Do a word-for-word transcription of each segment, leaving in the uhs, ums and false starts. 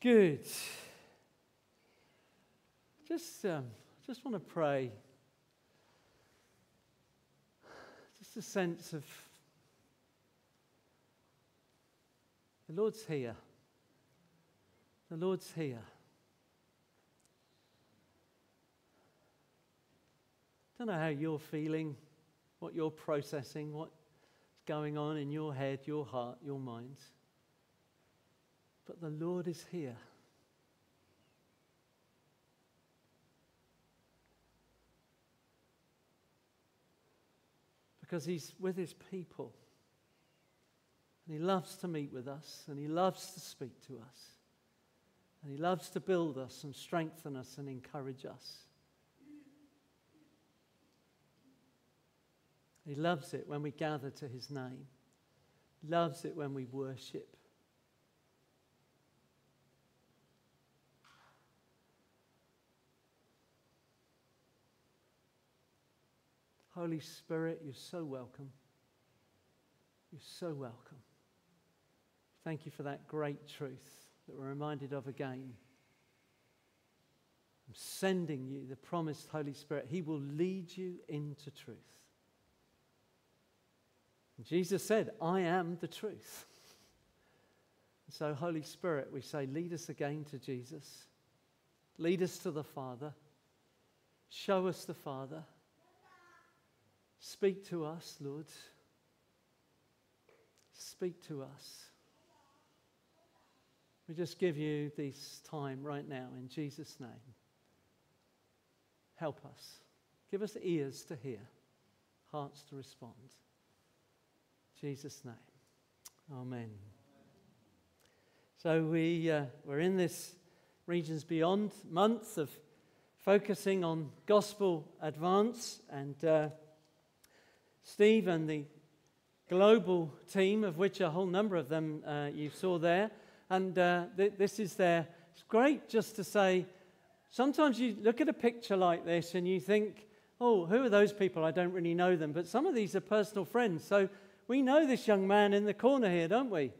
Good. Just, um, just want to pray. Just a sense of the Lord's here. The Lord's here. Don't know how you're feeling, what you're processing, what's going on in your head, your heart, your mind. But the Lord is here. Because he's with his people. And he loves to meet with us. And he loves to speak to us. And he loves to build us and strengthen us and encourage us. He loves it when we gather to his name. He loves it when we worship. Holy Spirit, you're so welcome. You're so welcome. Thank you for that great truth that we're reminded of again. I'm sending you the promised Holy Spirit. He will lead you into truth. And Jesus said, I am the truth. And so, Holy Spirit, we say, lead us again to Jesus. Lead us to the Father. Show us the Father. Speak to us, Lord. Speak to us. We just give you this time right now in Jesus' name. Help us. Give us ears to hear, hearts to respond. In Jesus' name. Amen. So we, uh, we're in this Regions Beyond month of focusing on gospel advance, and uh, Steve and the global team, of which a whole number of them uh, you saw there, and uh, th this is their, it's great just to say, sometimes you look at a picture like this and you think, oh, who are those people? I don't really know them, but some of these are personal friends, so we know this young man in the corner here, don't we?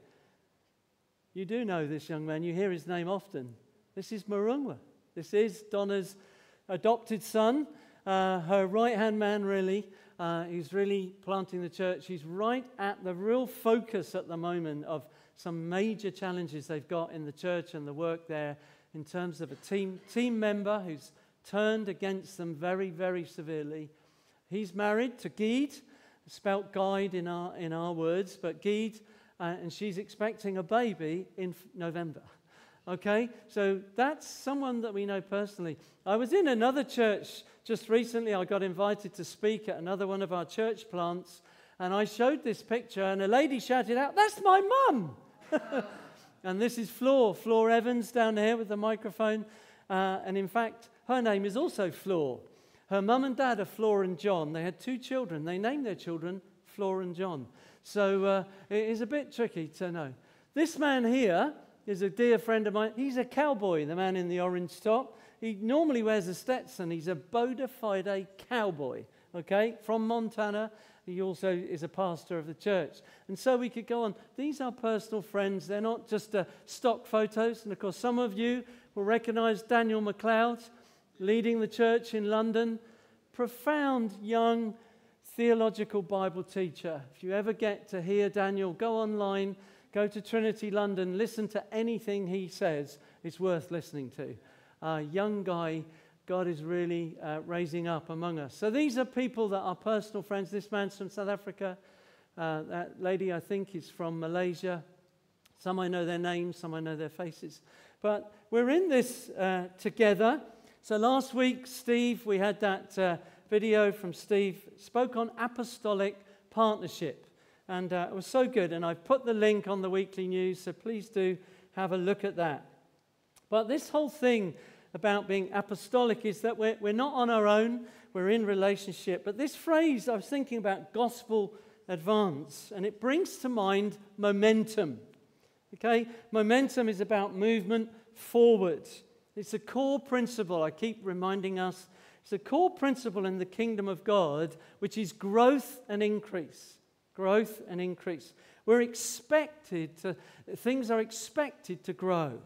You do know this young man, you hear his name often. This is Marungwa. This is Donna's adopted son, uh, her right-hand man really. Uh, he's really planting the church. He's right at the real focus at the moment of some major challenges they've got in the church and the work there in terms of a team, team member who's turned against them very, very severely. He's married to Gide, spelt guide in our, in our words, but Gide, uh, and she's expecting a baby in November. Okay, so that's someone that we know personally. I was in another church just recently. I got invited to speak at another one of our church plants, and I showed this picture, and a lady shouted out, "That's my mum!" And this is Flora, Flora Evans down here with the microphone, uh, and in fact, her name is also Flora. Her mum and dad are Flora and John. They had two children. They named their children Flora and John. So uh, it is a bit tricky to know. This man here is a dear friend of mine. He's a cowboy, the man in the orange top. He normally wears a Stetson. He's a bona fide cowboy, okay, from Montana. He also is a pastor of the church. And so we could go on. These are personal friends. They're not just uh, stock photos. And, of course, some of you will recognize Daniel McLeod, leading the church in London. Profound young theological Bible teacher. If you ever get to hear Daniel, go online. Go to Trinity London, listen to anything he says. It's worth listening to. Uh, young guy, God is really uh, raising up among us. So these are people that are personal friends. This man's from South Africa. Uh, that lady, I think, is from Malaysia. Some I know their names, some I know their faces. But we're in this uh, together. So last week, Steve, we had that uh, video from Steve, spoke on apostolic partnership. And uh, it was so good, and I've put the link on the weekly news, so please do have a look at that. But this whole thing about being apostolic is that we're, we're not on our own, we're in relationship. But this phrase, I was thinking about gospel advance, and it brings to mind momentum. Okay? Momentum is about movement forward. It's a core principle, I keep reminding us, it's a core principle in the kingdom of God, which is growth and increase. Growth and increase. We're expected to, things are expected to grow.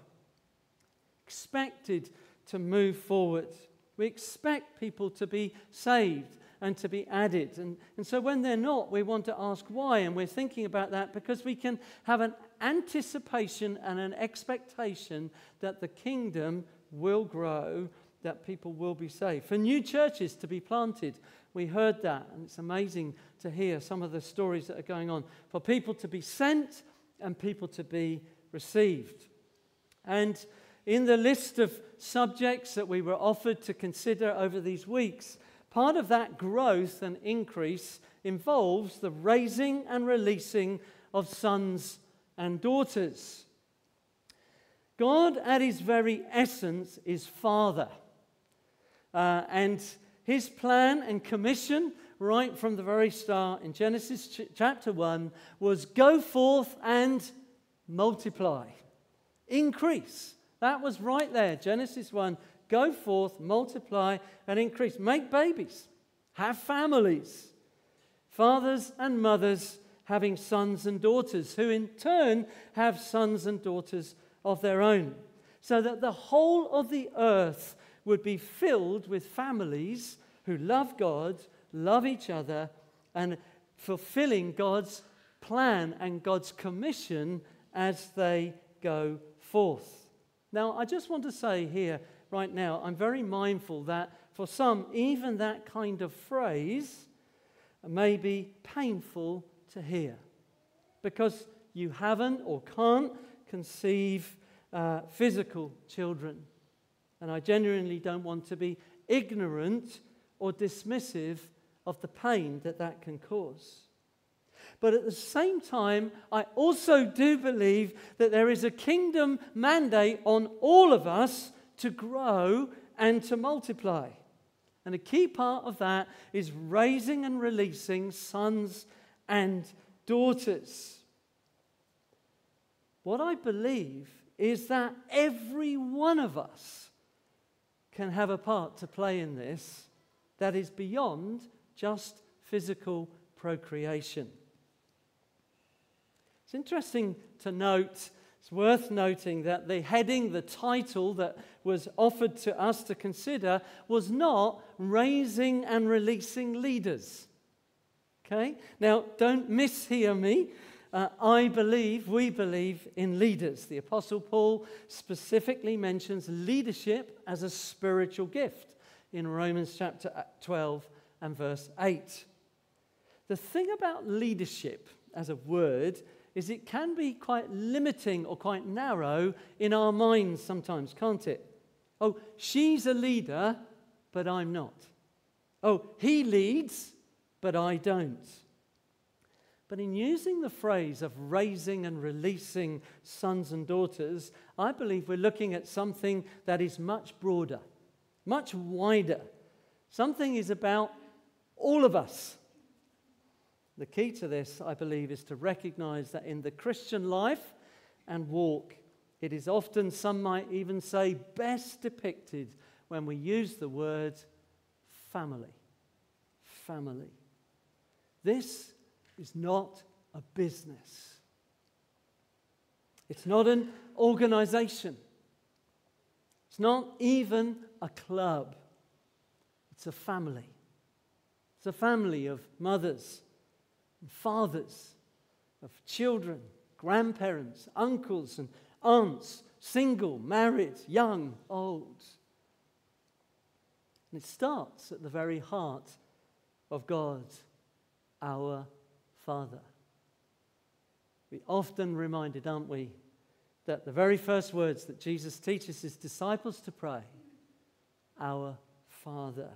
expected to move forward. We expect people to be saved and to be added. And, and so when they're not, we want to ask why, and we're thinking about that because we can have an anticipation and an expectation that the kingdom will grow, that people will be saved. For new churches to be planted, we heard that, and it's amazing to hear some of the stories that are going on. For people to be sent and people to be received. And in the list of subjects that we were offered to consider over these weeks, part of that growth and increase involves the raising and releasing of sons and daughters. God, at his very essence, is Father. Uh, and his plan and commission, right from the very start in Genesis ch- chapter one, was go forth and multiply, increase. That was right there, Genesis one. Go forth, multiply, and increase. Make babies. Have families. Fathers and mothers having sons and daughters, who in turn have sons and daughters of their own. So that the whole of the earth would be filled with families who love God, love each other, and fulfilling God's plan and God's commission as they go forth. Now, I just want to say here, right now, I'm very mindful that for some, even that kind of phrase may be painful to hear because you haven't or can't conceive uh, physical children. And I genuinely don't want to be ignorant or dismissive of the pain that that can cause. But at the same time, I also do believe that there is a kingdom mandate on all of us to grow and to multiply. And a key part of that is raising and releasing sons and daughters. What I believe is that every one of us can have a part to play in this that is beyond just physical procreation. It's interesting to note, it's worth noting that the heading, the title that was offered to us to consider was not raising and releasing leaders. Okay? Now, don't mishear me. Uh, I believe, we believe in leaders. The Apostle Paul specifically mentions leadership as a spiritual gift in Romans chapter twelve and verse eight. The thing about leadership as a word is it can be quite limiting or quite narrow in our minds sometimes, can't it? Oh, she's a leader, but I'm not. Oh, he leads, but I don't. But in using the phrase of raising and releasing sons and daughters, I believe we're looking at something that is much broader, much wider. Something is about all of us. The key to this, I believe, is to recognize that in the Christian life and walk, it is often, some might even say, best depicted when we use the word family. Family. This is not a business. It's not an organization. It's not even a club. It's a family. It's a family of mothers, fathers, of children, grandparents, uncles and aunts, single, married, young, old. And it starts at the very heart of God, our Father. We're often reminded, aren't we, that the very first words that Jesus teaches his disciples to pray, our Father.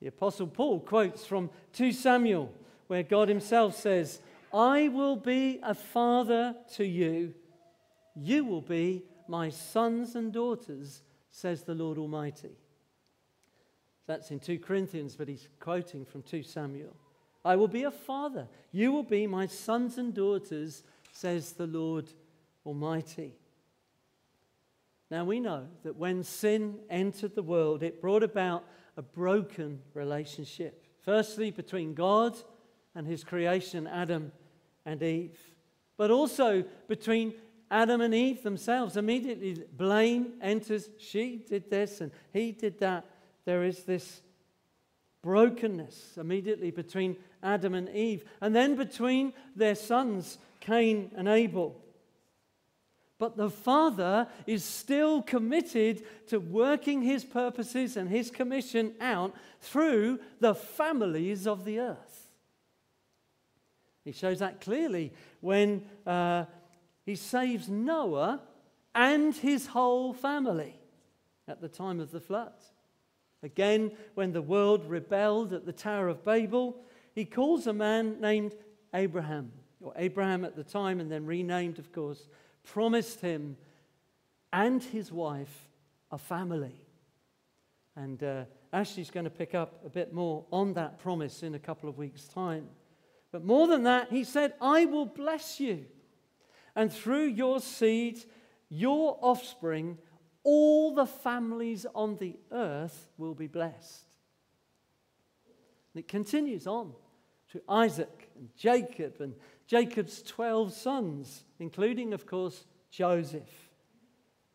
The Apostle Paul quotes from Second Samuel, where God himself says, I will be a father to you. You will be my sons and daughters, says the Lord Almighty. That's in Second Corinthians, but he's quoting from Second Samuel. I will be a father. You will be my sons and daughters, says the Lord Almighty. Now we know that when sin entered the world, it brought about a broken relationship. Firstly, between God and his creation, Adam and Eve, but also between Adam and Eve themselves immediately, blame enters. She did this and he did that. There is this brokenness immediately between Adam and Eve, and then between their sons, Cain and Abel. But the Father is still committed to working his purposes and his commission out through the families of the earth. He shows that clearly when uh, he saves Noah and his whole family at the time of the flood. Again, when the world rebelled at the Tower of Babel, he calls a man named Abraham, or Abraham at the time and then renamed, of course, promised him and his wife a family. And uh, Ashley's going to pick up a bit more on that promise in a couple of weeks' time. But more than that, he said, I will bless you, and through your seed, your offspring, all the families on the earth will be blessed. And it continues on to Isaac and Jacob and Jacob's twelve sons, including, of course, Joseph.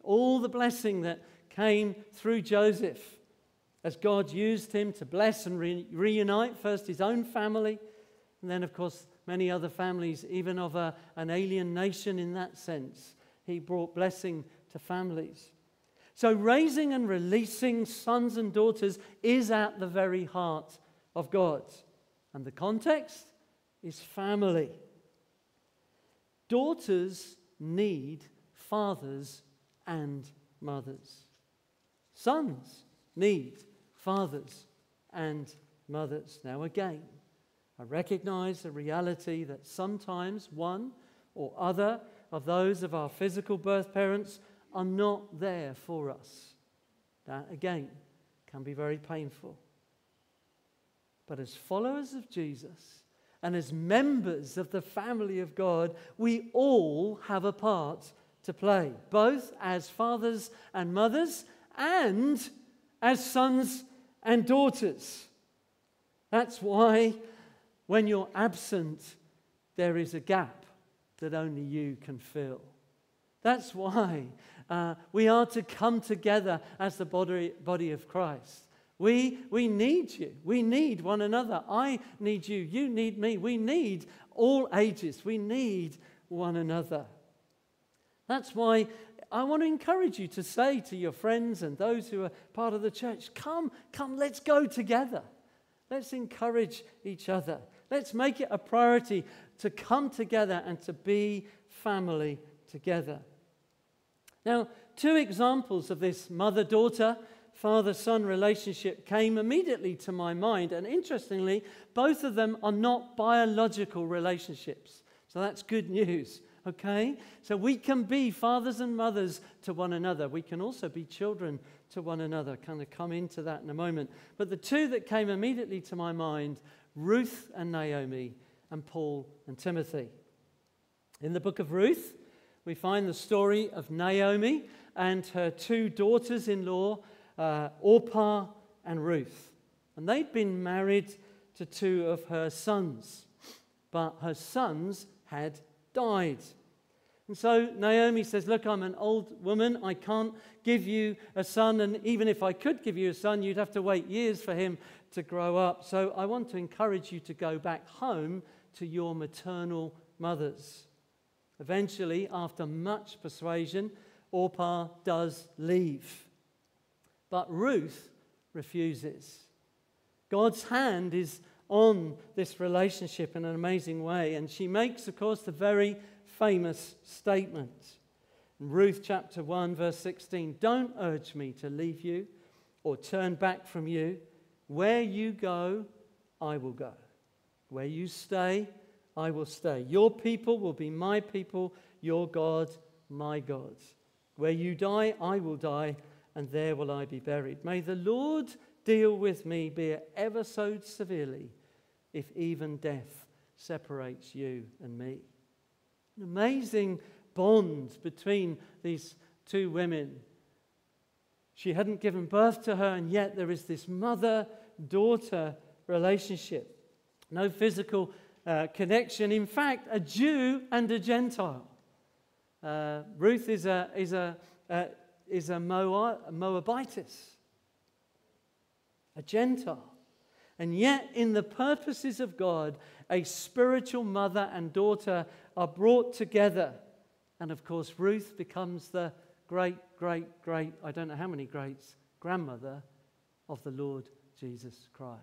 All the blessing that came through Joseph as God used him to bless and re reunite first his own family, and then, of course, many other families, even of a, an alien nation in that sense. He brought blessing to families. So raising and releasing sons and daughters is at the very heart of God. And the context is family. Daughters need fathers and mothers. Sons need fathers and mothers. Now again, I recognize the reality that sometimes one or other of those of our physical birth parents are not there for us. That again can be very painful. But as followers of Jesus, and as members of the family of God, we all have a part to play, both as fathers and mothers and as sons and daughters. That's why when you're absent, there is a gap that only you can fill. That's why uh, we are to come together as the body, body of Christ. We, we need you. We need one another. I need you. You need me. We need all ages. We need one another. That's why I want to encourage you to say to your friends and those who are part of the church, come, come, let's go together. Let's encourage each other. Let's make it a priority to come together and to be family together. Now, two examples of this mother-daughter, father-son relationship came immediately to my mind, and interestingly, both of them are not biological relationships. So that's good news, okay? So we can be fathers and mothers to one another. We can also be children to one another. Kind of come into that in a moment. But the two that came immediately to my mind, Ruth and Naomi, and Paul and Timothy. In the book of Ruth, we find the story of Naomi and her two daughters-in-law, Uh, Orpah and Ruth. And they'd been married to two of her sons, but her sons had died. And so Naomi says, look, I'm an old woman. I can't give you a son. And even if I could give you a son, you'd have to wait years for him to grow up. So I want to encourage you to go back home to your maternal mothers. Eventually, after much persuasion, Orpah does leave. But Ruth refuses. God's hand is on this relationship in an amazing way. And she makes, of course, the very famous statement. In Ruth chapter one, verse sixteen, don't urge me to leave you or turn back from you. Where you go, I will go. Where you stay, I will stay. Your people will be my people, your God, my God. Where you die, I will die. And there will I be buried. May the Lord deal with me, be it ever so severely, if even death separates you and me. An amazing bond between these two women. She hadn't given birth to her, and yet there is this mother-daughter relationship. No physical uh, connection. In fact, a Jew and a Gentile. Uh, Ruth is a is a uh, is a Moabitess, a Gentile, and yet in the purposes of God, a spiritual mother and daughter are brought together, and of course Ruth becomes the great, great, great, I don't know how many greats, grandmother of the Lord Jesus Christ.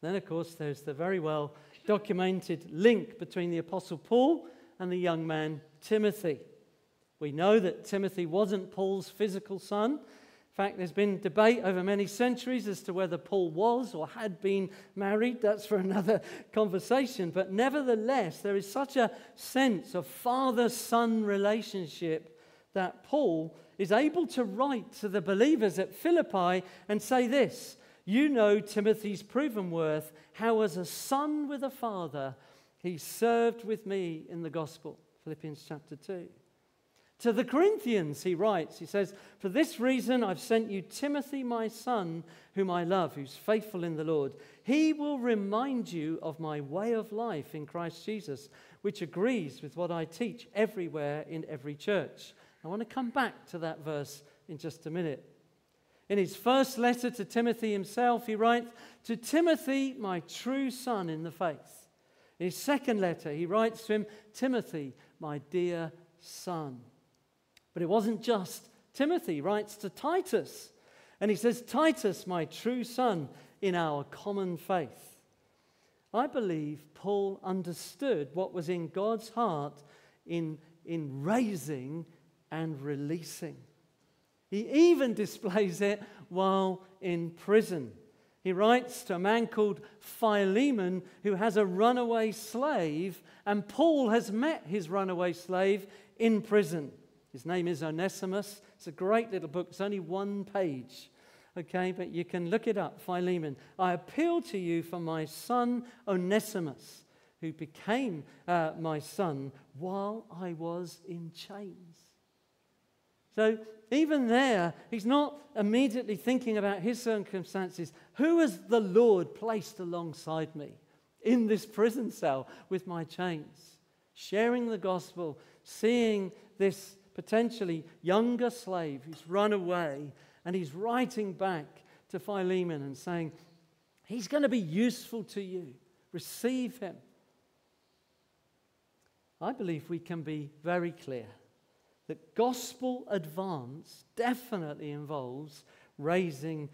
Then, of course, there's the very well documented link between the Apostle Paul and the young man Timothy. We know that Timothy wasn't Paul's physical son. In fact, there's been debate over many centuries as to whether Paul was or had been married. That's for another conversation. But nevertheless, there is such a sense of father-son relationship that Paul is able to write to the believers at Philippi and say this: you know Timothy's proven worth, how as a son with a father, he served with me in the gospel. Philippians chapter two. To the Corinthians, he writes, he says, for this reason I've sent you Timothy, my son, whom I love, who's faithful in the Lord. He will remind you of my way of life in Christ Jesus, which agrees with what I teach everywhere in every church. I want to come back to that verse in just a minute. In his first letter to Timothy himself, he writes, to Timothy, my true son in the faith. In his second letter, he writes to him, Timothy, my dear son. But it wasn't just Timothy. He writes to Titus, and he says, Titus, my true son in our common faith. I believe Paul understood what was in God's heart in, in raising and releasing. He even displays it while in prison. He writes to a man called Philemon who has a runaway slave, and Paul has met his runaway slave in prison. His name is Onesimus. It's a great little book. It's only one page. Okay, but you can look it up, Philemon. I appeal to you for my son Onesimus, who became uh, my son while I was in chains. So even there, he's not immediately thinking about his circumstances. Who has the Lord placed alongside me in this prison cell with my chains? Sharing the gospel, seeing this potentially younger slave who's run away, and he's writing back to Philemon and saying, he's going to be useful to you. Receive him. I believe we can be very clear that gospel advance definitely involves raising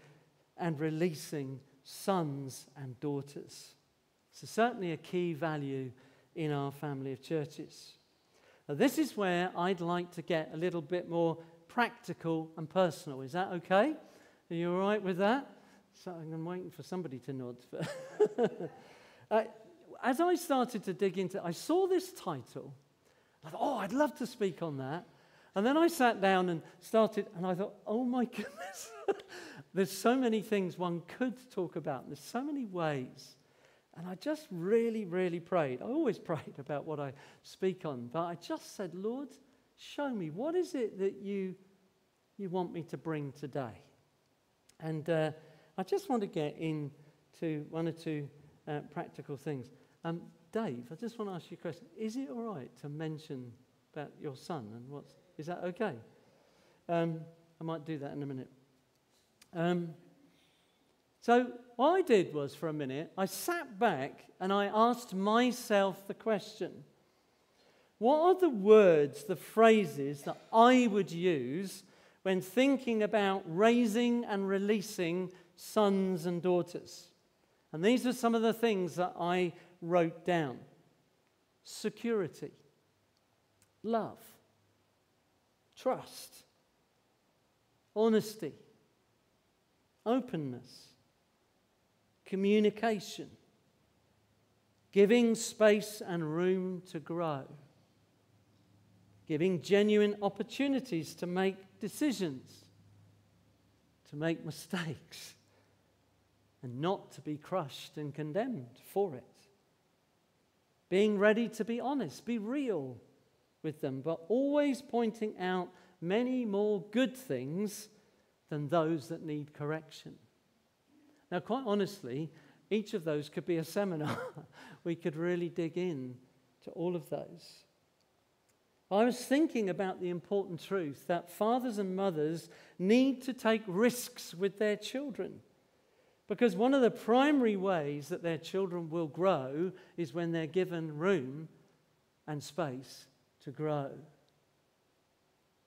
and releasing sons and daughters. So certainly a key value in our family of churches. Now this is where I'd like to get a little bit more practical and personal. Is that okay? Are you all right with that? So I'm waiting for somebody to nod. uh, as I started to dig into, I saw this title. I thought, oh, I'd love to speak on that. And then I sat down and started, and I thought, oh my goodness, there's so many things one could talk about. There's so many ways. And I just really, really prayed. I always prayed about what I speak on. But I just said, Lord, show me. What is it that you, you want me to bring today? And uh, I just want to get into one or two uh, practical things. Um, Dave, I just want to ask you a question. Is it all right to mention about your son and what's... Is that okay? Um, I might do that in a minute. Um, so what I did was, for a minute, I sat back and I asked myself the question, what are the words, the phrases that I would use when thinking about raising and releasing sons and daughters? And these are some of the things that I wrote down. Security. Love. Trust, honesty, openness, communication, giving space and room to grow, giving genuine opportunities to make decisions, to make mistakes, and not to be crushed and condemned for it. Being ready to be honest, be real with them, but always pointing out many more good things than those that need correction. Now, quite honestly, each of those could be a seminar. We could really dig in to all of those. I was thinking about the important truth that fathers and mothers need to take risks with their children, because one of the primary ways that their children will grow is when they're given room and space to grow.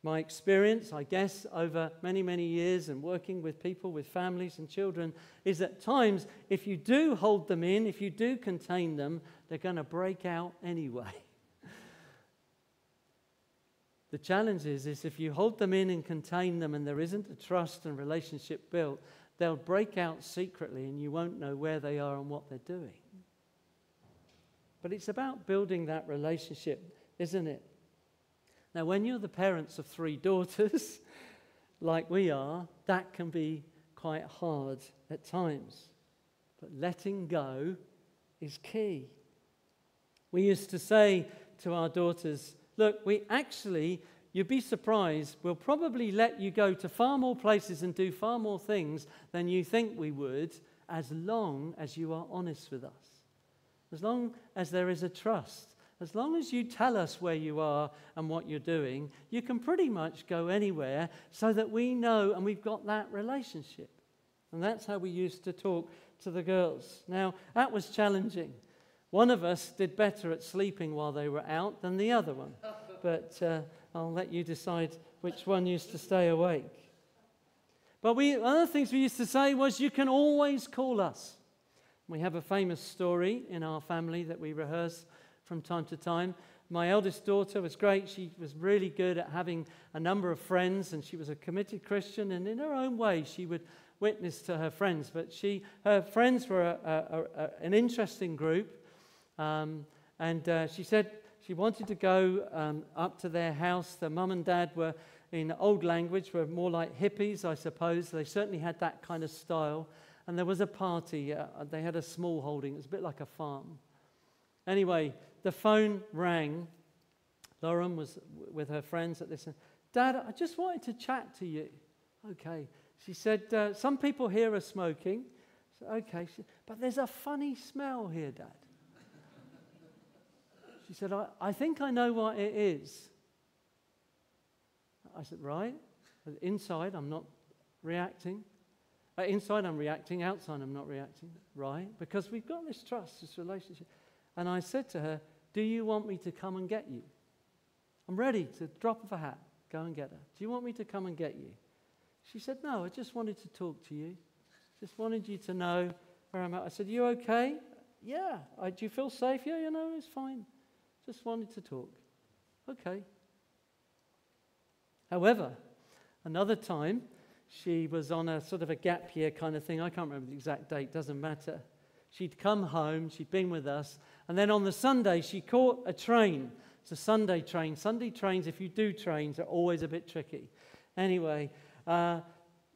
My experience, I guess, over many, many years and working with people, with families and children, is at times, if you do hold them in, if you do contain them, they're going to break out anyway. The challenge is, is if you hold them in and contain them and there isn't a trust and relationship built, they'll break out secretly and you won't know where they are and what they're doing. But it's about building that relationship, isn't it? Now, when you're the parents of three daughters, like we are, that can be quite hard at times. But letting go is key. We used to say to our daughters, look, we actually, you'd be surprised, we'll probably let you go to far more places and do far more things than you think we would, as long as you are honest with us, as long as there is a trust. As long as you tell us where you are and what you're doing, you can pretty much go anywhere so that we know and we've got that relationship. And that's how we used to talk to the girls. Now, that was challenging. One of us did better at sleeping while they were out than the other one. But uh, I'll let you decide which one used to stay awake. But we, one of the things we used to say was, you can always call us. We have a famous story in our family that we rehearse from time to time. My eldest daughter was great. She was really good at having a number of friends, and she was a committed Christian, and in her own way she would witness to her friends. But she, her friends were a, a, a, an interesting group, um, and uh, she said she wanted to go um, up to their house. Their mum and dad were, in old language, were more like hippies, I suppose. They certainly had that kind of style, and there was a party. Uh, they had a small holding. It was a bit like a farm. Anyway, the phone rang. Lauren was with her friends at this. Dad, I just wanted to chat to you. Okay. She said, uh, some people here are smoking. I said, okay. She said, but there's a funny smell here, Dad. She said, I, I think I know what it is. I said, right. Inside, I'm not reacting. Uh, inside, I'm reacting. Outside, I'm not reacting. Right. Because we've got this trust, this relationship. And I said to her, do you want me to come and get you? I'm ready to drop off a hat, go and get her. Do you want me to come and get you? She said, no, I just wanted to talk to you. Just wanted you to know where I'm at. I said, you okay? Yeah. I, do you feel safe? Yeah, you know, it's fine. Just wanted to talk. Okay. However, another time, she was on a sort of a gap year kind of thing. I can't remember the exact date, doesn't matter. She'd come home, she'd been with us, and then on the Sunday, she caught a train. It's a Sunday train. Sunday trains, if you do trains, are always a bit tricky. Anyway, uh,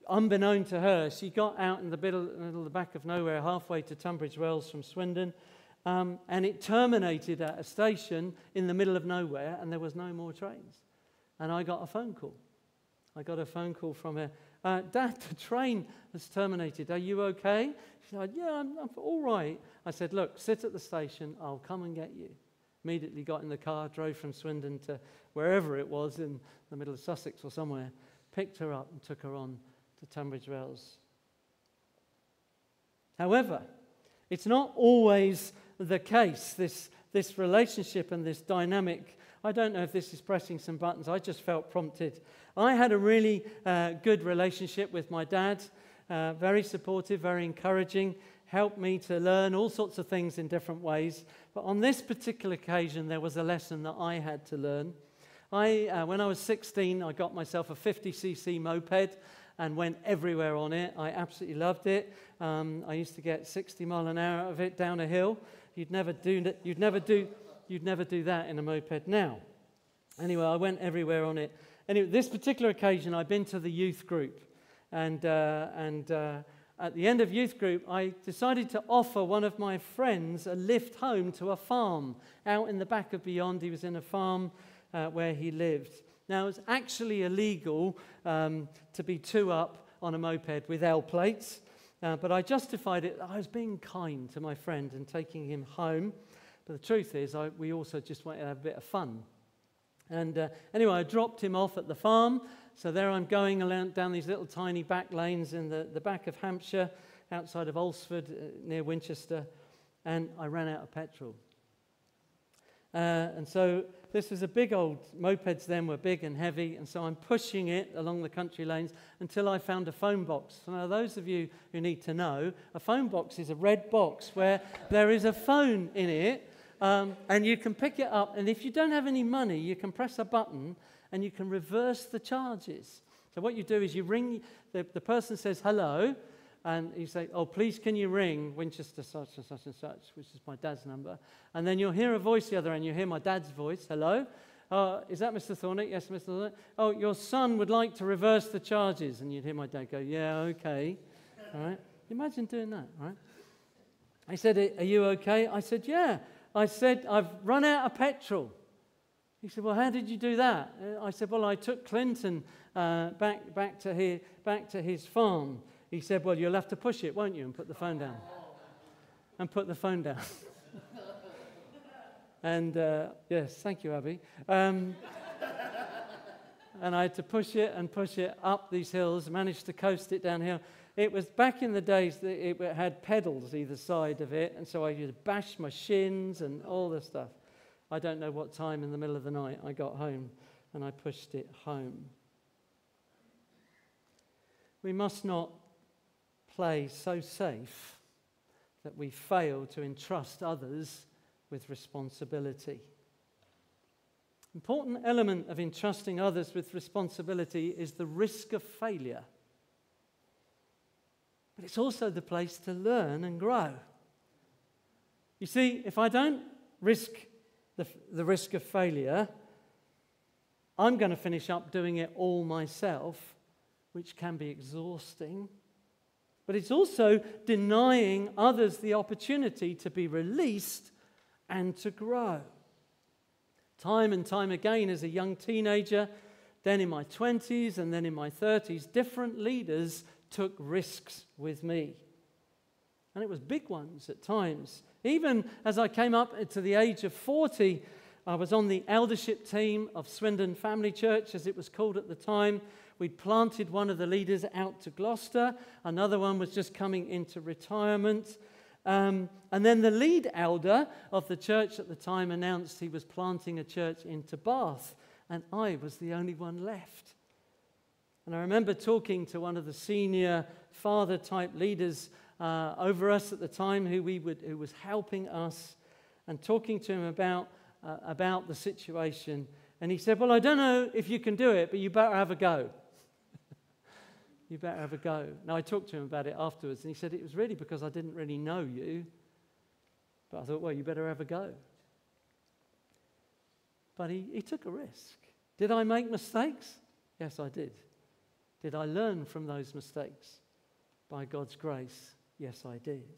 unbeknown to her, she got out in the middle, middle of the back of nowhere, halfway to Tunbridge Wells from Swindon, um, and it terminated at a station in the middle of nowhere, and there was no more trains. And I got a phone call. I got a phone call from her. Uh, Dad, the train has terminated. Are you okay? She said, yeah, I'm, I'm all right. I said, look, sit at the station. I'll come and get you. Immediately got in the car, drove from Swindon to wherever it was in the middle of Sussex or somewhere, picked her up and took her on to Tunbridge Wells. However, it's not always the case, this, this relationship and this dynamic. I don't know if this is pressing some buttons. I just felt prompted. I had a really uh, good relationship with my dad, uh, very supportive, very encouraging, helped me to learn all sorts of things in different ways. But on this particular occasion, there was a lesson that I had to learn. I, uh, when I was sixteen, I got myself a fifty c c moped and went everywhere on it. I absolutely loved it. Um, I used to get sixty mile an hour out of it down a hill. You'd never do, you'd never do... You'd never do that in a moped now. Anyway, I went everywhere on it. Anyway, this particular occasion, I'd been to the youth group. And, uh, and uh, at the end of youth group, I decided to offer one of my friends a lift home to a farm. Out in the back of Beyond, he was in a farm uh, where he lived. Now, it's actually illegal um, to be two up on a moped with L plates. Uh, but I justified it. I was being kind to my friend and taking him home. But the truth is, I, we also just wanted to have a bit of fun. And uh, anyway, I dropped him off at the farm. So there I'm going down these little tiny back lanes in the, the back of Hampshire, outside of Olsford, uh, near Winchester, and I ran out of petrol. Uh, and so this was a big old, mopeds then were big and heavy, and so I'm pushing it along the country lanes until I found a phone box. Now, those of you who need to know, a phone box is a red box where there is a phone in it, um, and you can pick it up, and if you don't have any money, you can press a button, and you can reverse the charges. So what you do is you ring, the, the person says, hello, and you say, oh, please can you ring Winchester such and such and such, which is my dad's number. And then you'll hear a voice the other end. You hear my dad's voice, hello. Uh, is that Mister Thorney? Yes, Mister Thorney. Oh, your son would like to reverse the charges. And you'd hear my dad go, yeah, okay. All right. Imagine doing that, right? I said, are you okay? I said, yeah. I said, I've run out of petrol. He said, well, how did you do that? I said, well, I took Clinton uh, back, back, to his, back to his farm. He said, well, you'll have to push it, won't you, and put the phone down. And put the phone down. and, uh, yes, thank you, Abby. Um, and I had to push it and push it up these hills, managed to coast it downhill. It was back in the days that it had pedals either side of it, and so I used to bash my shins and all this stuff. I don't know what time in the middle of the night I got home, and I pushed it home. We must not play so safe that we fail to entrust others with responsibility. Important element of entrusting others with responsibility is the risk of failure. But it's also the place to learn and grow. You see, if I don't risk the, the risk of failure, I'm going to finish up doing it all myself, which can be exhausting. But it's also denying others the opportunity to be released and to grow. Time and time again as a young teenager, then in my twenties and then in my thirties, different leaders took risks with me. And it was big ones at times. Even as I came up to the age of forty, I was on the eldership team of Swindon Family Church, as it was called at the time. We'd planted one of the leaders out to Gloucester. Another one was just coming into retirement. Um, and then the lead elder of the church at the time announced he was planting a church into Bath. And I was the only one left. And I remember talking to one of the senior father-type leaders uh, over us at the time who, we would, who was helping us, and talking to him about, uh, about the situation. And he said, well, I don't know if you can do it, but you better have a go. You better have a go. Now, I talked to him about it afterwards, and he said, it was really because I didn't really know you. But I thought, well, you better have a go. But he, he took a risk. Did I make mistakes? Yes, I did. Did I learn from those mistakes? By God's grace, yes, I did.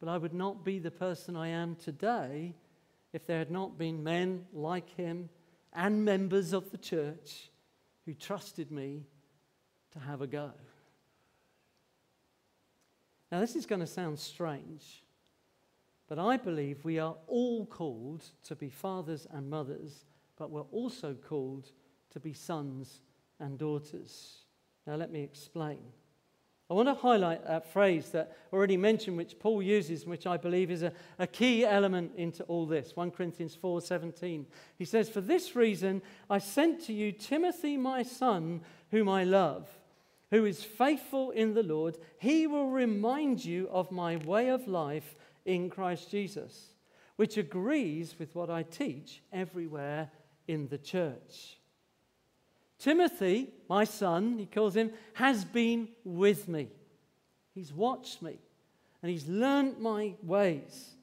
But I would not be the person I am today if there had not been men like him and members of the church who trusted me to have a go. Now, this is going to sound strange, but I believe we are all called to be fathers and mothers, but we're also called to be sons and daughters. Now, let me explain. I want to highlight that phrase that I already mentioned, which Paul uses, which I believe is a, a key element into all this. First Corinthians four seventeen. He says, for this reason, I sent to you Timothy, my son, whom I love, who is faithful in the Lord. He will remind you of my way of life in Christ Jesus, which agrees with what I teach everywhere in the church. Timothy, my son, he calls him, has been with me. He's watched me, and he's learned my ways.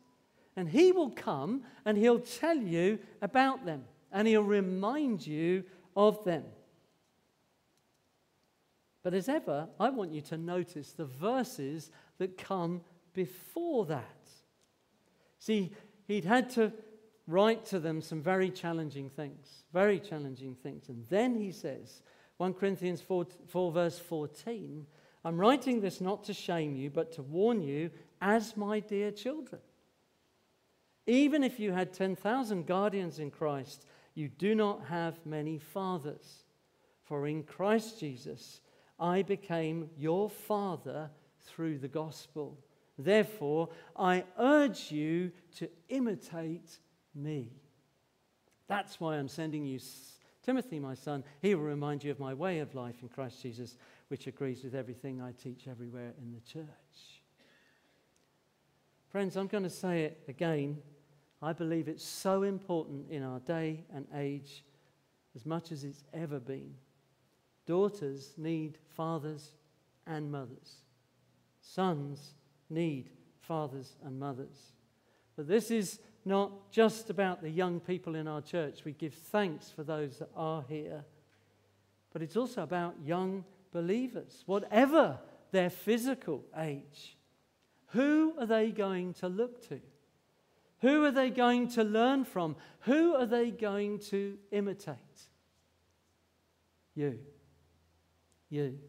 And he will come, and he'll tell you about them, and he'll remind you of them. But as ever, I want you to notice the verses that come before that. See, he'd had to write to them some very challenging things, very challenging things. And then he says, First Corinthians four, verse fourteen, I'm writing this not to shame you, but to warn you as my dear children. Even if you had ten thousand guardians in Christ, You do not have many fathers, for in Christ Jesus I became your father through the gospel. Therefore, I urge you to imitate me. That's why I'm sending you Timothy, my son. He will remind you of my way of life in Christ Jesus, which agrees with everything I teach everywhere in the church. Friends, I'm going to say it again. I believe it's so important in our day and age, as much as it's ever been. Daughters need fathers and mothers. Sons need fathers and mothers. But this is not just about the young people in our church. We give thanks for those that are here. But it's also about young believers, whatever their physical age. Who are they going to look to? Who are they going to learn from? Who are they going to imitate? You. You.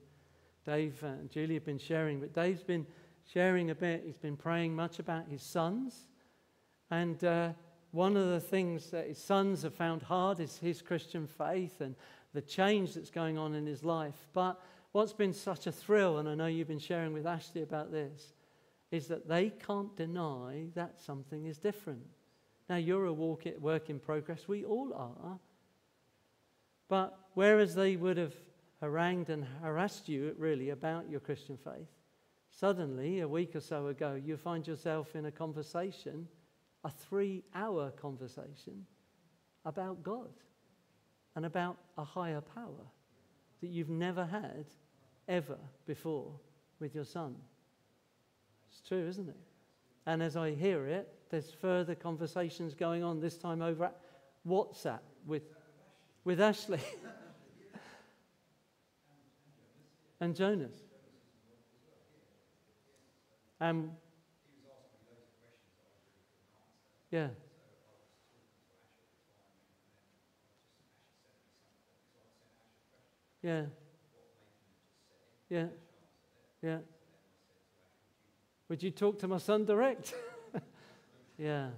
Dave and Julie have been sharing, but Dave's been sharing a bit. He's been praying much about his sons. And uh, one of the things that his sons have found hard is his Christian faith and the change that's going on in his life. But what's been such a thrill, and I know you've been sharing with Ashley about this, is that they can't deny that something is different. Now, you're a work in progress. We all are. But whereas they would have harangued and harassed you, really, about your Christian faith, suddenly, a week or so ago, you find yourself in a conversation, a three-hour conversation, about God and about a higher power that you've never had ever before with your son. It's true, isn't it? And as I hear it, there's further conversations going on, this time over WhatsApp with, with Ashley and Jonas. Um, yeah. Yeah. Yeah. Yeah. Would you talk to my son direct? Yeah.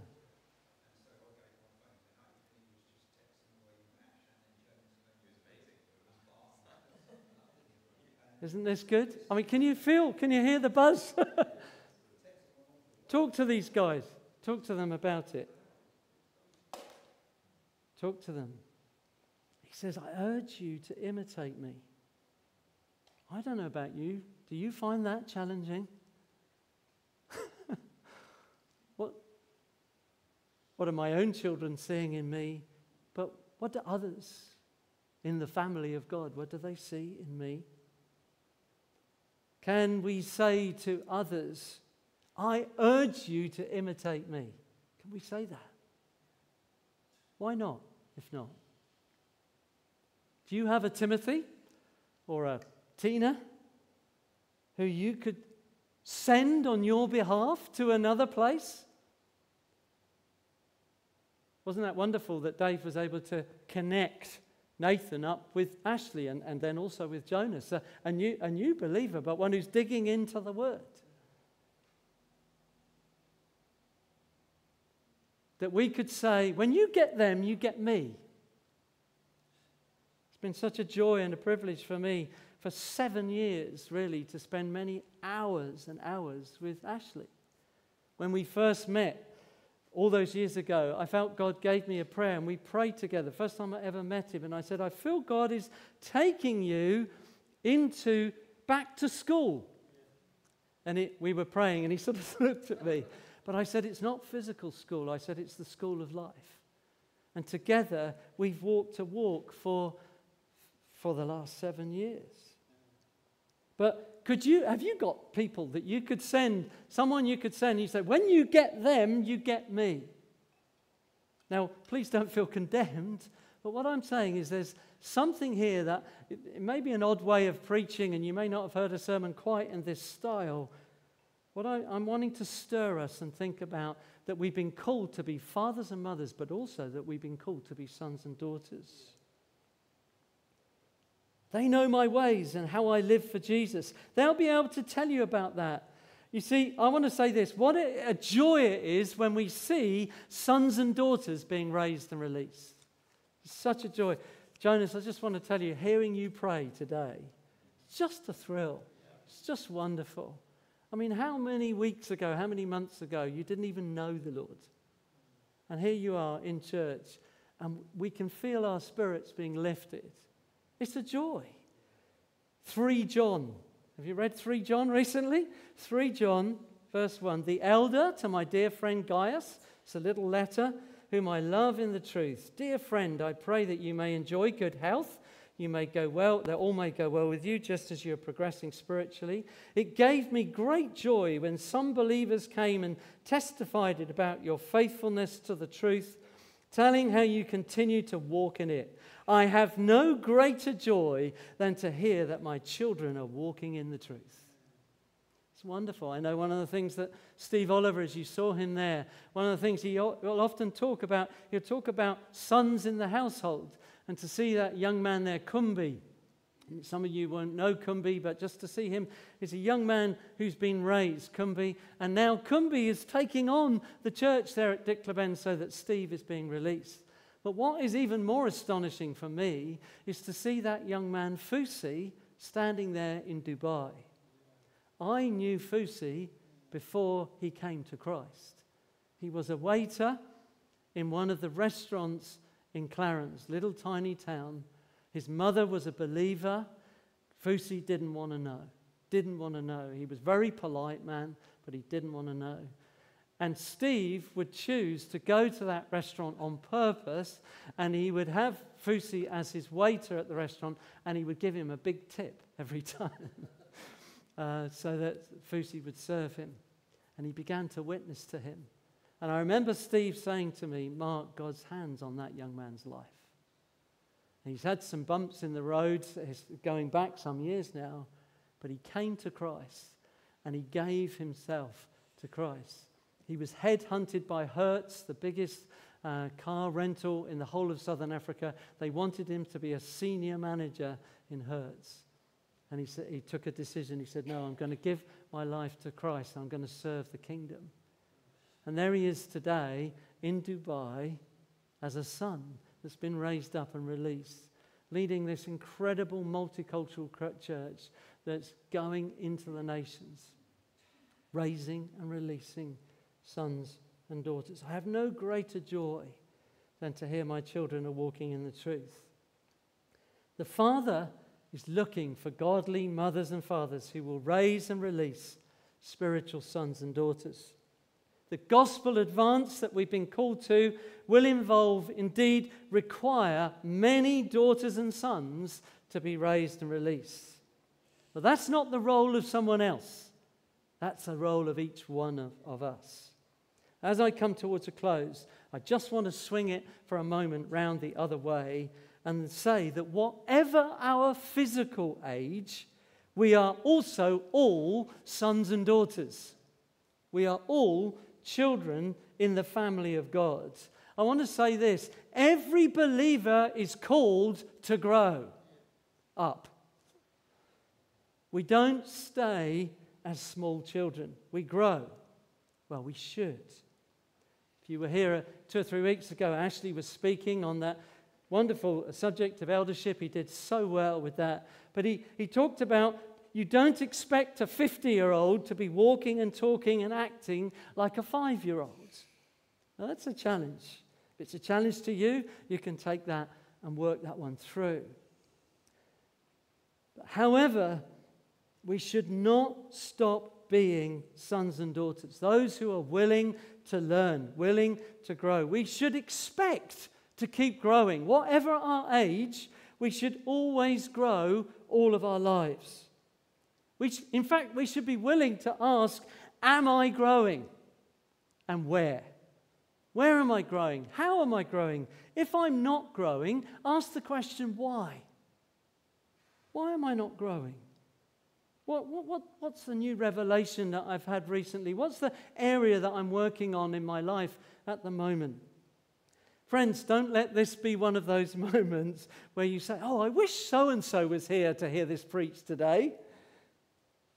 Isn't this good? I mean, can you feel, can you hear the buzz? Talk to these guys. Talk to them about it. Talk to them. He says, I urge you to imitate me. I don't know about you. Do you find that challenging? What are my own children seeing in me? But what do others in the family of God, what do they see in me? Can we say to others, I urge you to imitate me? Can we say that? Why not, if not? Do you have a Timothy or a Tina who you could send on your behalf to another place? Wasn't that wonderful that Dave was able to connect Nathan up with Ashley and, and then also with Jonas, a, a, new, a new believer, but one who's digging into the Word? That we could say, when you get them, you get me. It's been such a joy and a privilege for me for seven years, really, to spend many hours and hours with Ashley. When we first met, all those years ago, I felt God gave me a prayer and we prayed together. First time I ever met him, and I said, I feel God is taking you into back to school. And it, we were praying and he sort of looked at me. But I said, it's not physical school. I said, it's the school of life. And together, we've walked a walk for, for the last seven years. But could you, have you got people that you could send, someone you could send, you say, when you get them, you get me? Now, please don't feel condemned, but what I'm saying is there's something here that, it, it may be an odd way of preaching, and you may not have heard a sermon quite in this style. What I, I'm wanting to stir us and think about, that we've been called to be fathers and mothers, but also that we've been called to be sons and daughters. They know my ways and how I live for Jesus. They'll be able to tell you about that. You see, I want to say this. What a joy it is when we see sons and daughters being raised and released. It's such a joy. Jonas, I just want to tell you, hearing you pray today, just a thrill. It's just wonderful. I mean, how many weeks ago, how many months ago, you didn't even know the Lord? And here you are in church, and we can feel our spirits being lifted. It's a joy. Three John. Have you read Three John recently? Three John, verse one. The elder to my dear friend Gaius, it's a little letter, whom I love in the truth. Dear friend, I pray that you may enjoy good health. You may go well, that all may go well with you, just as you're progressing spiritually. It gave me great joy when some believers came and testified about your faithfulness to the truth, telling how you continue to walk in it. I have no greater joy than to hear that my children are walking in the truth. It's wonderful. I know one of the things that Steve Oliver, as you saw him there, one of the things he will often talk about, he'll talk about sons in the household. And to see that young man there, Kumbi, some of you won't know Kumbi, but just to see him, is a young man who's been raised, Kumbi. And now Kumbi is taking on the church there at Dickleben so that Steve is being released. But what is even more astonishing for me is to see that young man, Fusi, standing there in Dubai. I knew Fusi before he came to Christ. He was a waiter in one of the restaurants in Clarence, little tiny town. His mother was a believer. Fusi didn't want to know. Didn't want to know. He was a very polite man, but he didn't want to know. And Steve would choose to go to that restaurant on purpose, and he would have Fusi as his waiter at the restaurant, and he would give him a big tip every time uh, so that Fusi would serve him. And he began to witness to him. And I remember Steve saying to me, Mark, God's hand's on that young man's life. And he's had some bumps in the road going back some years now, but he came to Christ and he gave himself to Christ. He was headhunted by Hertz, the biggest uh, car rental in the whole of Southern Africa. They wanted him to be a senior manager in Hertz. And he, sa- he took a decision. He said, no, I'm going to give my life to Christ. I'm going to serve the kingdom. And there he is today in Dubai as a son that's been raised up and released, leading this incredible multicultural church that's going into the nations, raising and releasing sons and daughters. I have no greater joy than to hear my children are walking in the truth. The Father is looking for godly mothers and fathers who will raise and release spiritual sons and daughters. The gospel advance that we've been called to will involve, indeed, require many daughters and sons to be raised and released. But that's not the role of someone else. That's the role of each one of, of us. As I come towards a close, I just want to swing it for a moment round the other way and say that whatever our physical age, we are also all sons and daughters. We are all children in the family of God. I want to say this. Every believer is called to grow up. We don't stay as small children. We grow. Well, we should. If you were here two or three weeks ago, Ashley was speaking on that wonderful subject of eldership. He did so well with that. But he, he talked about, you don't expect a fifty-year-old to be walking and talking and acting like a five-year-old. Now, that's a challenge. If it's a challenge to you, you can take that and work that one through. But however, we should not stop being sons and daughters, those who are willing to learn, willing to grow. We should expect to keep growing. Whatever our age, we should always grow all of our lives. We sh- in fact, we should be willing to ask, am I growing? And where? Where am I growing? How am I growing? If I'm not growing, ask the question, why? Why am I not growing? What, what, what, what's the new revelation that I've had recently? What's the area that I'm working on in my life at the moment? Friends, don't let this be one of those moments where you say, oh, I wish so-and-so was here to hear this preached today.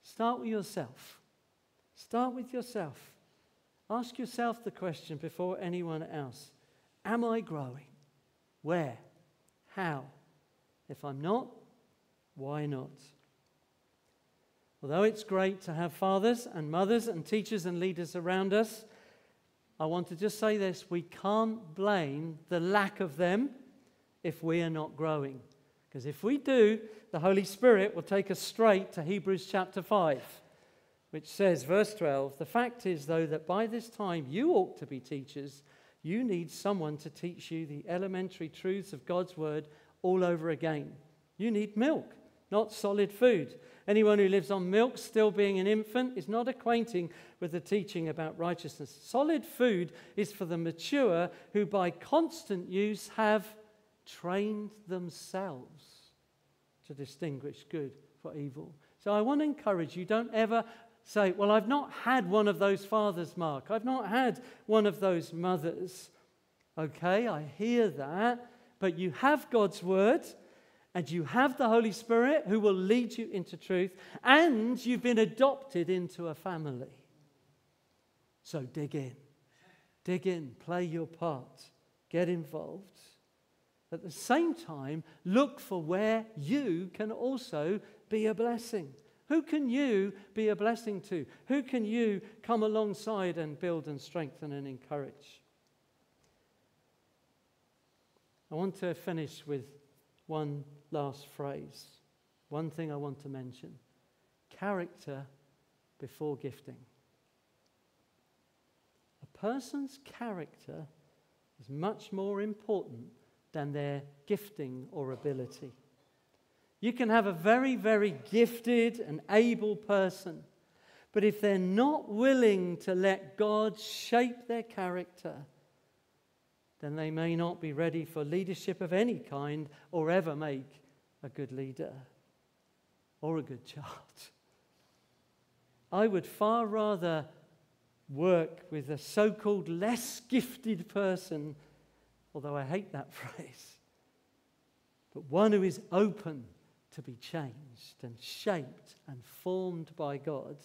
Start with yourself. Start with yourself. Ask yourself the question before anyone else. Am I growing? Where how? If I'm not, why not? Although it's great to have fathers and mothers and teachers and leaders around us, I want to just say this, we can't blame the lack of them if we are not growing. Because if we do, the Holy Spirit will take us straight to Hebrews chapter five, which says, verse twelve, the fact is, though, that by this time you ought to be teachers, you need someone to teach you the elementary truths of God's word all over again. You need milk, not solid food. Anyone who lives on milk, still being an infant, is not acquainted with the teaching about righteousness. Solid food is for the mature who by constant use have trained themselves to distinguish good for evil. So I want to encourage you, don't ever say, well, I've not had one of those fathers, Mark. I've not had one of those mothers. Okay, I hear that, but you have God's word, and you have the Holy Spirit who will lead you into truth, and you've been adopted into a family. So dig in. Dig in. Play your part. Get involved. At the same time, look for where you can also be a blessing. Who can you be a blessing to? Who can you come alongside and build and strengthen and encourage? I want to finish with one last phrase, one thing I want to mention, character before gifting. A person's character is much more important than their gifting or ability. You can have a very, very gifted and able person, but if they're not willing to let God shape their character, then they may not be ready for leadership of any kind or ever make a good leader or a good child. I would far rather work with a so-called less gifted person, although I hate that phrase, but one who is open to be changed and shaped and formed by God,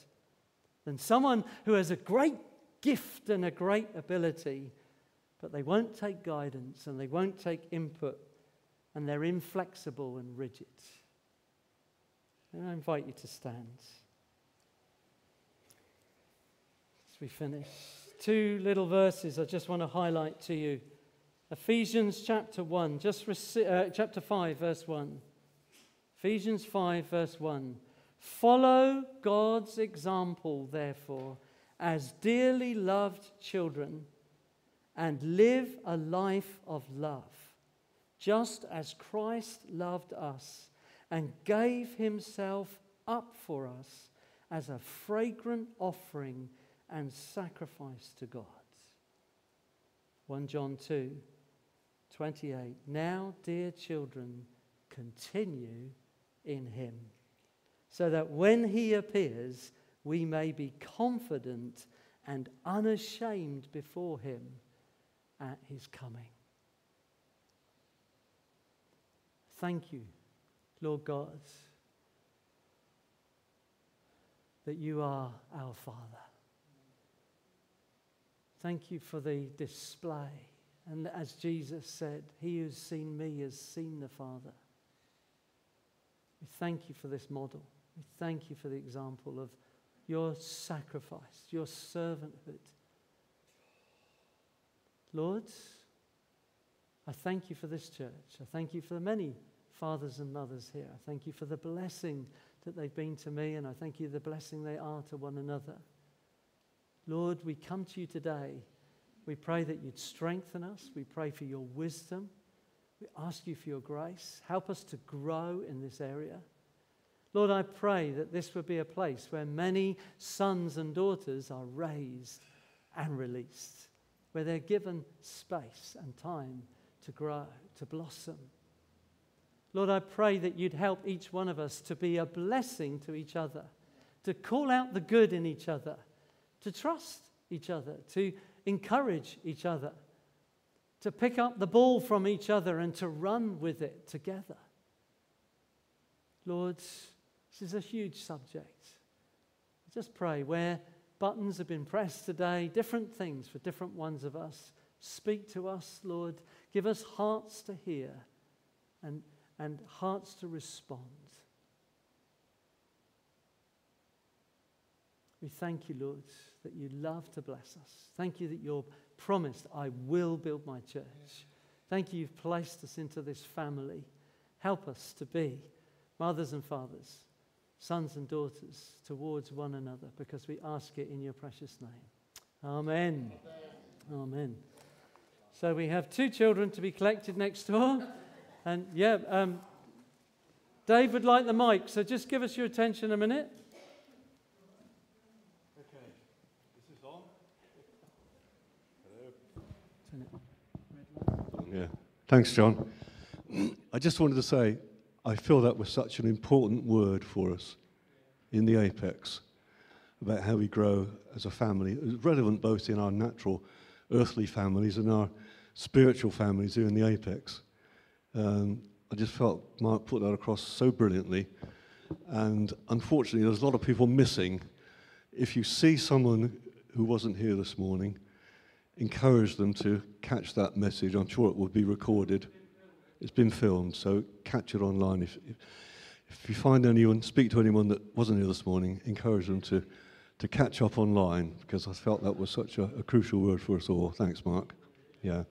than someone who has a great gift and a great ability, but they won't take guidance and they won't take input and they're inflexible and rigid. And I invite you to stand as we finish. Two little verses I just want to highlight to you. Ephesians chapter one, just uh, chapter five, verse one. Ephesians five, verse one. Follow God's example, therefore, as dearly loved children, and live a life of love, just as Christ loved us and gave himself up for us as a fragrant offering and sacrifice to God. First John two twenty-eight. Now, dear children, continue in him, so that when he appears, we may be confident and unashamed before him at his coming. Thank you, Lord God, that you are our Father. Thank you for the display. And as Jesus said, he who's seen me has seen the Father. We thank you for this model. We thank you for the example of your sacrifice, your servanthood. Lord, I thank you for this church. I thank you for the many fathers and mothers here. I thank you for the blessing that they've been to me, and I thank you for the blessing they are to one another. Lord, we come to you today. We pray that you'd strengthen us. We pray for your wisdom. We ask you for your grace. Help us to grow in this area. Lord, I pray that this would be a place where many sons and daughters are raised and released, where they're given space and time to grow, to blossom. Lord, I pray that you'd help each one of us to be a blessing to each other, to call out the good in each other, to trust each other, to encourage each other, to pick up the ball from each other and to run with it together. Lord, this is a huge subject. I just pray where buttons have been pressed today, different things for different ones of us. Speak to us, Lord. Give us hearts to hear and, and hearts to respond. We thank you, Lord, that you love to bless us. Thank you that you're promised, I will build my church. Thank you you've placed us into this family. Help us to be mothers and fathers, sons and daughters towards one another, because we ask it in your precious name. Amen. Amen. Amen. So we have two children to be collected next door. And yeah, um, Dave would like the mic, so just give us your attention a minute. Yeah, thanks, John. I just wanted to say, I feel that was such an important word for us in the Apex, about how we grow as a family. It's relevant both in our natural, earthly families and our spiritual families here in the Apex. Um, I just felt Mark put that across so brilliantly. And unfortunately, there's a lot of people missing. If you see someone who wasn't here this morning, encourage them to catch that message. I'm sure it will be recorded. It's been filmed, so catch it online. If, if, if you find anyone, speak to anyone that wasn't here this morning, encourage them to, to catch up online, because I felt that was such a, a crucial word for us all. Thanks, Mark. Yeah.